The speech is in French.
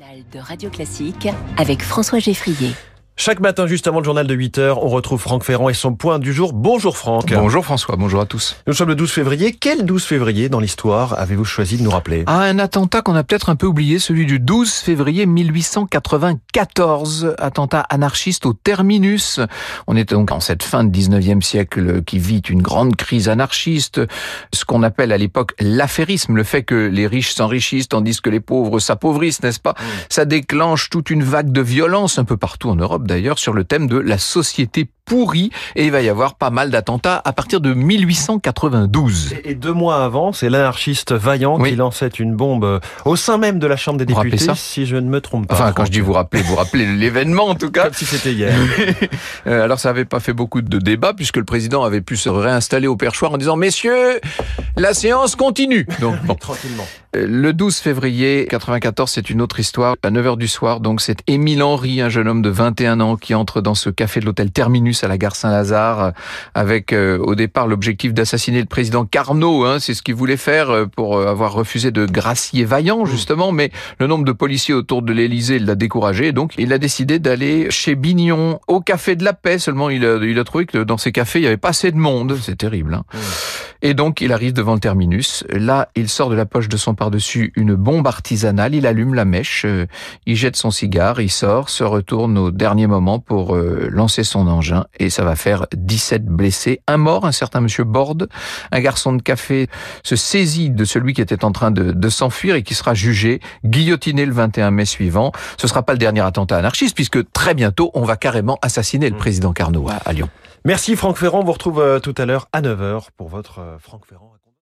Matinale de Radio Classique avec François Geffrier. Chaque matin, juste avant le journal de 8h, on retrouve Franck Ferrand et son point du jour. Bonjour Franck. Bonjour François, bonjour à tous. Nous sommes le 12 février. Quel 12 février dans l'histoire avez-vous choisi de nous rappeler ? Ah, un attentat qu'on a peut-être un peu oublié, celui du 12 février 1894. Attentat anarchiste au Terminus. On est donc en cette fin de 19e siècle qui vit une grande crise anarchiste. Ce qu'on appelle à l'époque l'affairisme, le fait que les riches s'enrichissent tandis que les pauvres s'appauvrissent, n'est-ce pas ? Ça déclenche toute une vague de violence un peu partout en Europe. D'ailleurs, sur le thème de la société pourrie, et il va y avoir pas mal d'attentats à partir de 1892. Et 2 mois avant, c'est l'anarchiste Vaillant qui lançait une bombe au sein même de la Chambre des députés, si je ne me trompe pas. Enfin, quand je dis vous rappelez l'événement en tout cas. Comme si c'était hier. Alors, ça n'avait pas fait beaucoup de débats, puisque le président avait pu se réinstaller au perchoir en disant « Messieurs, la séance continue !» Donc, bon. Tranquillement. Le 12 février 94, c'est une autre histoire. À 9h du soir, donc, c'est Émile Henry, un jeune homme de 21 ans qui entre dans ce café de l'hôtel Terminus à la gare Saint-Lazare avec au départ l'objectif d'assassiner le président Carnot, c'est ce qu'il voulait faire pour avoir refusé de gracier Vaillant justement, mais le nombre de policiers autour de l'Élysée l'a découragé, donc il a décidé d'aller chez Bignon au café de la paix, seulement il a trouvé que dans ces cafés il n'y avait pas assez de monde, c'est terrible. Et donc il arrive devant le Terminus, là il sort de la poche de son par-dessus une bombe artisanale, il allume la mèche, il jette son cigare, il sort, se retourne au dernier moment pour lancer son engin et ça va faire 17 blessés, un mort, un certain monsieur Borde, un garçon de café se saisit de celui qui était en train de s'enfuir et qui sera jugé, guillotiné le 21 mai suivant. Ce ne sera pas le dernier attentat anarchiste puisque très bientôt on va carrément assassiner le président Carnot à Lyon. Merci Franck Ferrand, on vous retrouve tout à l'heure à 9h pour votre Franck Ferrand.